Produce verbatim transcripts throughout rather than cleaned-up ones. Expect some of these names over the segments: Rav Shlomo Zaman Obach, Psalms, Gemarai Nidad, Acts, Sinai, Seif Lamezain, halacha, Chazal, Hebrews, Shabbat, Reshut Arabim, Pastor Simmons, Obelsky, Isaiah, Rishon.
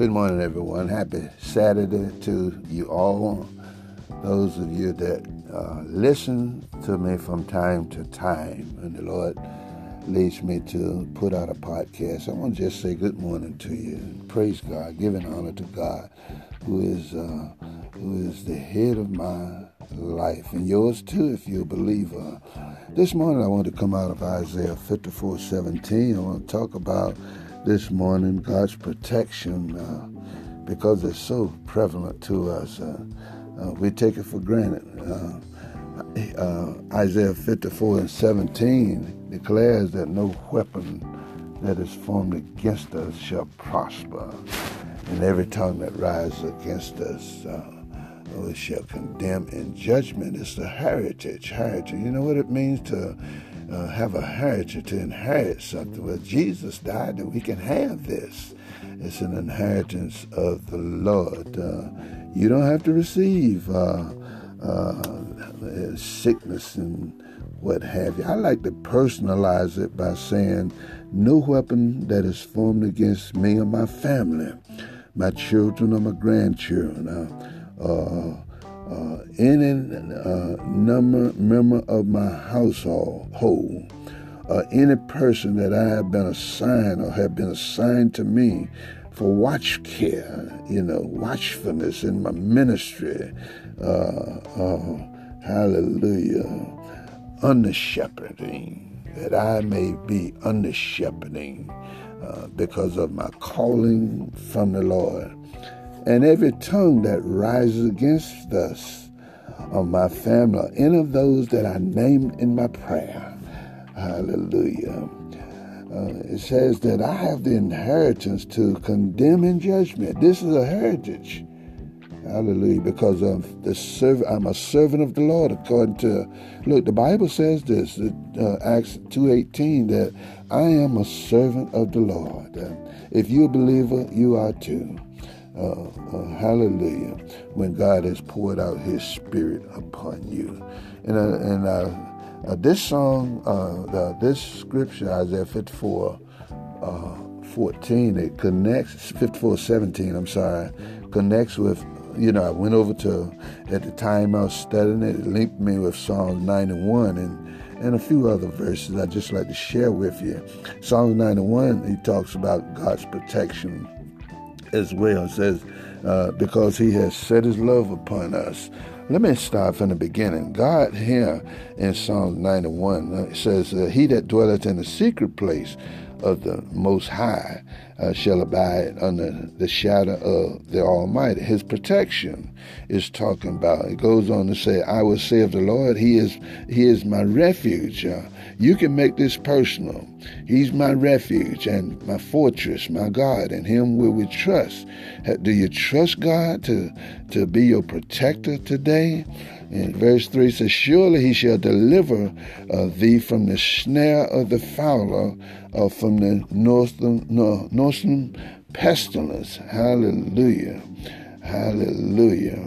Good morning, everyone. Happy Saturday to you all. Those of you that uh, listen to me from time to time, and the Lord leads me to put out a podcast, I want to just say good morning to you. Praise God, giving honor to God, who is uh, who is the head of my life, and yours too, if you're a believer. This morning, I want to come out of Isaiah fifty-four seventeen. I want to talk about this morning God's protection uh, because it's so prevalent to us. Uh, Uh, we take it for granted. Uh, uh, Isaiah fifty-four and seventeen declares that no weapon that is formed against us shall prosper, and every tongue that rises against us uh, we shall condemn in judgment. It's the heritage. Heritage. You know what it means to uh, have a heritage, to inherit something. Well, Jesus died that we can have this. It's an inheritance of the Lord. Uh, you don't have to receive uh, uh, sickness and what have you. I like to personalize it by saying, no weapon that is formed against me or my family, my children or my grandchildren, uh, uh, uh, any uh, number, member of my household, whole, Uh, any person that I have been assigned or have been assigned to me for watch care, you know, watchfulness in my ministry, uh, uh, hallelujah, under-shepherding, that I may be under-shepherding uh, because of my calling from the Lord. And every tongue that rises against us or my family, any of those that I named in my prayer, hallelujah. Uh, it says that I have the inheritance to condemn in judgment. This is a heritage. Hallelujah. Because I'm, the serv- I'm a servant of the Lord. According to, look, the Bible says this, uh, Acts two eighteen, that I am a servant of the Lord. Uh, if you're a believer, you are too. Uh, uh, hallelujah. When God has poured out his spirit upon you. And I, and I, Uh, this song, uh, the, this scripture, Isaiah fifty-four, fourteen, it connects, fifty-four, seventeen, I'm sorry, connects with, you know, I went over to, at the time I was studying it, it linked me with Psalms ninety-one and, and a few other verses I'd just like to share with you. Psalms ninety-one, he talks about God's protection as well. It says, uh, because he has set his love upon us. Let me start from the beginning. God here in Psalm ninety-one uh, says, uh, he that dwelleth in the secret place of the Most High uh, shall abide under the shadow of the Almighty. His protection is talking about. It goes on to say, I will say of the Lord, he is he is my refuge. Uh, you can make this personal. He's my refuge and my fortress, my God, and him will we trust. Do you trust God to, to be your protector today? And verse three says, surely he shall deliver uh, thee from the snare of the fowler, uh, from the northern, no, northern pestilence. Hallelujah. Hallelujah.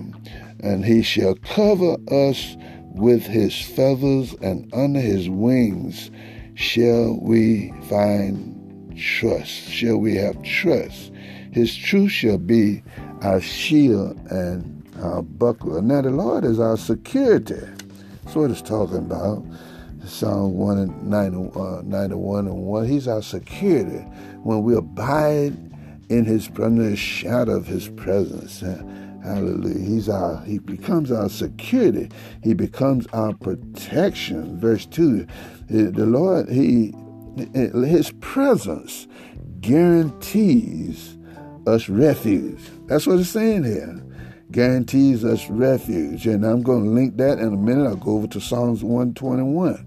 And he shall cover us with his feathers, and under his wings shall we find trust. Shall we have trust? His truth shall be our shield and our buckler. Now the Lord is our security. That's what it's talking about. Psalm one ninety-one and one. He's our security when we abide in his under the shadow of his presence. Hallelujah. He's our he becomes our security. He becomes our protection. Verse two. The Lord, he his presence guarantees us refuge. That's what it's saying here. Guarantees us refuge. And I'm going to link that in a minute. I'll go over to Psalms one twenty-one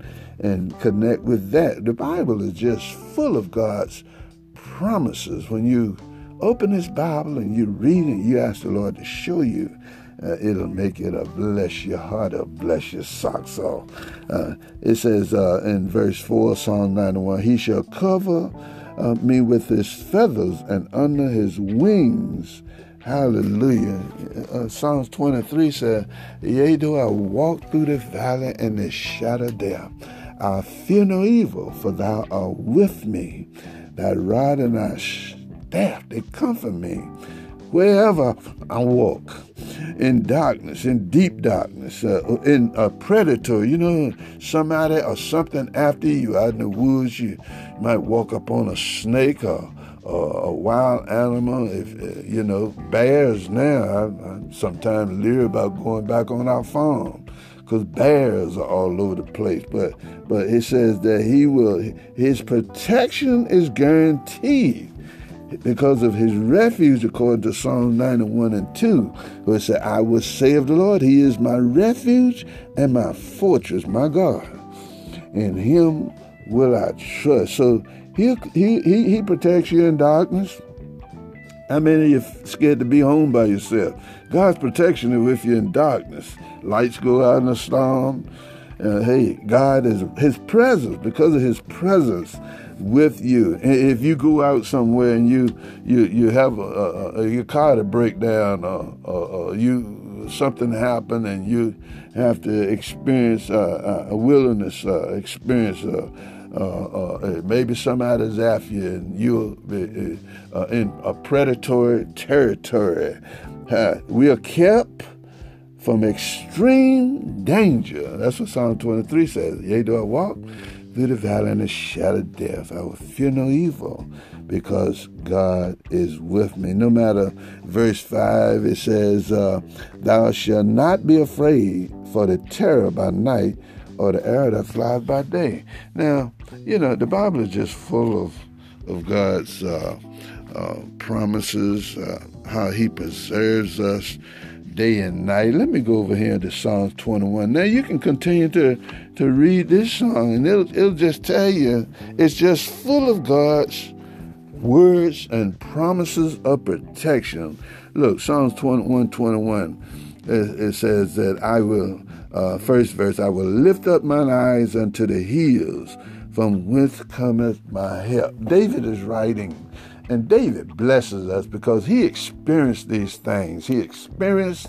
and connect with that. The Bible is just full of God's promises. When you open this Bible and you read it, you ask the Lord to show you. Uh, it'll make it a bless your heart, a bless your socks off. Uh, it says uh, in verse four, Psalm ninety-one, he shall cover uh, me with his feathers, and under his wings. Hallelujah. Uh, Psalms twenty-three said, yea, though I walk through the valley in the shadow of death, I fear no evil, for thou art with me. Thy rod and thy staff that comfort me wherever I walk, in darkness, in deep darkness, uh, in a predator, you know, somebody or something after you out in the woods. You might walk upon a snake or, or a wild animal. If uh, you know, bears now, I, I sometimes leery about going back on our farm, because bears are all over the place. But but it says that he will, his protection is guaranteed because of his refuge, according to Psalm ninety-one and two, where it said, I will say of the Lord, he is my refuge and my fortress, my God. In him will I trust. So he he he, he protects you in darkness. How many of you are scared to be home by yourself? God's protection is with you in darkness. Lights go out in a storm. Uh, hey, God is his presence, because of his presence with you. If you go out somewhere and you you you have a, a, a, your car to break down, or, or, or you something happened and you have to experience uh, a wilderness uh, experience. Uh, Uh, uh, maybe somebody's after you, and you're uh, uh, in a predatory territory. Uh, we are kept from extreme danger. That's what Psalm twenty-three says. Yea, do I walk through the valley in the shadow of death, I will fear no evil, because God is with me. No matter, verse five, it says, uh, thou shalt not be afraid for the terror by night, or the arrow that flies by day. Now, you know, the Bible is just full of of God's uh, uh, promises, uh, how he preserves us day and night. Let me go over here into Psalms twenty-one. Now, you can continue to, to read this song, and it'll, it'll just tell you, it's just full of God's words and promises of protection. Look, Psalms twenty-one, twenty-one, it, it says that I will... Uh, first verse, I will lift up mine eyes unto the hills, from whence cometh my help. David is writing, and David blesses us because he experienced these things. He experienced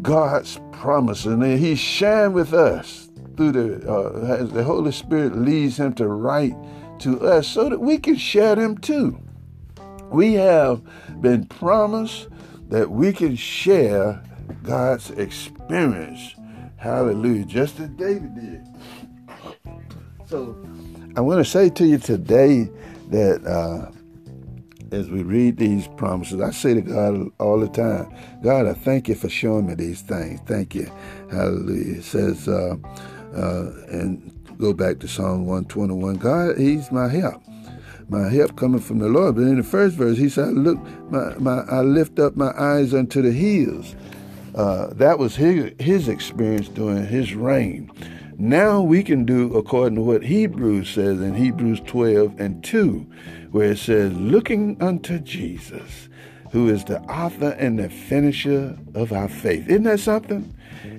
God's promise, and he's sharing with us through the, uh, as the Holy Spirit leads him to write to us so that we can share them too. We have been promised that we can share God's experience. Hallelujah, just as David did. So I want to say to you today that uh, as we read these promises, I say to God all the time, God, I thank you for showing me these things. Thank you. Hallelujah. It says, uh, uh, and go back to Psalm one twenty-one, God, he's my help. My help coming from the Lord. But in the first verse, he said, look, my, my, I lift up my eyes unto the hills. Uh, that was his, his experience during his reign. Now we can do according to what Hebrews says in Hebrews twelve and two, where it says, looking unto Jesus, who is the author and the finisher of our faith. Isn't that something?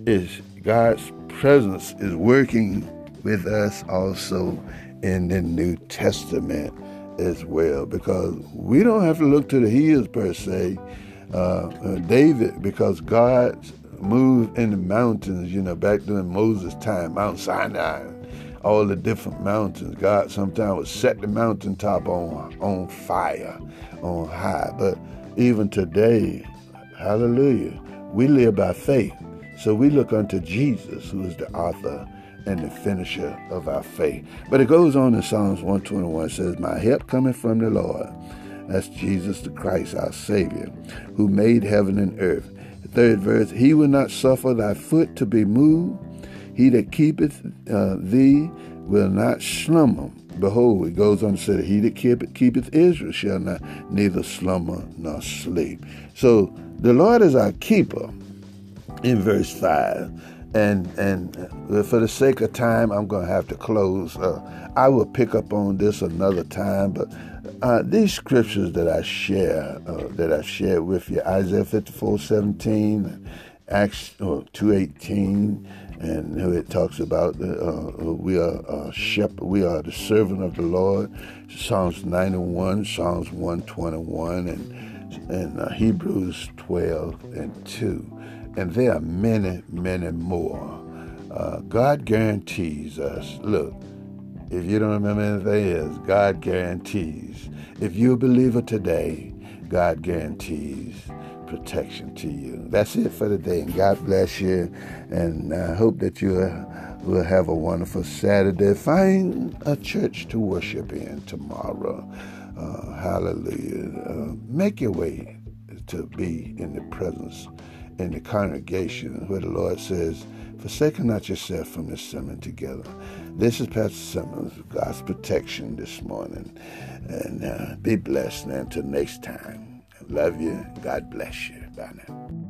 It's God's presence is working with us also in the New Testament as well, because we don't have to look to the hills per se, Uh, uh, David, because God moved in the mountains, you know, back during Moses' time, Mount Sinai, all the different mountains. God sometimes would set the mountaintop on, on fire, on high. But even today, hallelujah, we live by faith. So we look unto Jesus, who is the author and the finisher of our faith. But it goes on in Psalms one twenty-one, it says, my help cometh from the Lord. That's Jesus the Christ, our Savior, who made heaven and earth. The third verse, he will not suffer thy foot to be moved. He that keepeth uh, thee will not slumber. Behold, it goes on to say, he that keepeth, keepeth Israel shall not neither slumber nor sleep. So the Lord is our keeper in verse five. And and for the sake of time, I'm going to have to close. Uh, I will pick up on this another time, but uh, these scriptures that I share, uh, that I share with you, Isaiah fifty-four seventeen, Acts oh, two eighteen, and it talks about uh, we are a shepherd, we are the servant of the Lord. Psalms ninety-one, Psalms one twenty-one, and and uh, Hebrews twelve and two. And there are many, many more. Uh, God guarantees us, look, If you don't remember anything else, God guarantees. If you're a believer today, God guarantees protection to you. That's it for today. And God bless you. And I hope that you will have a wonderful Saturday. Find a church to worship in tomorrow. Uh, hallelujah. Uh, make your way to be in the presence, in the congregation where the Lord says, forsake not yourself from this sermon together. This is Pastor Simmons with God's protection this morning. And uh, be blessed. And until next time, love you. God bless you. Bye now.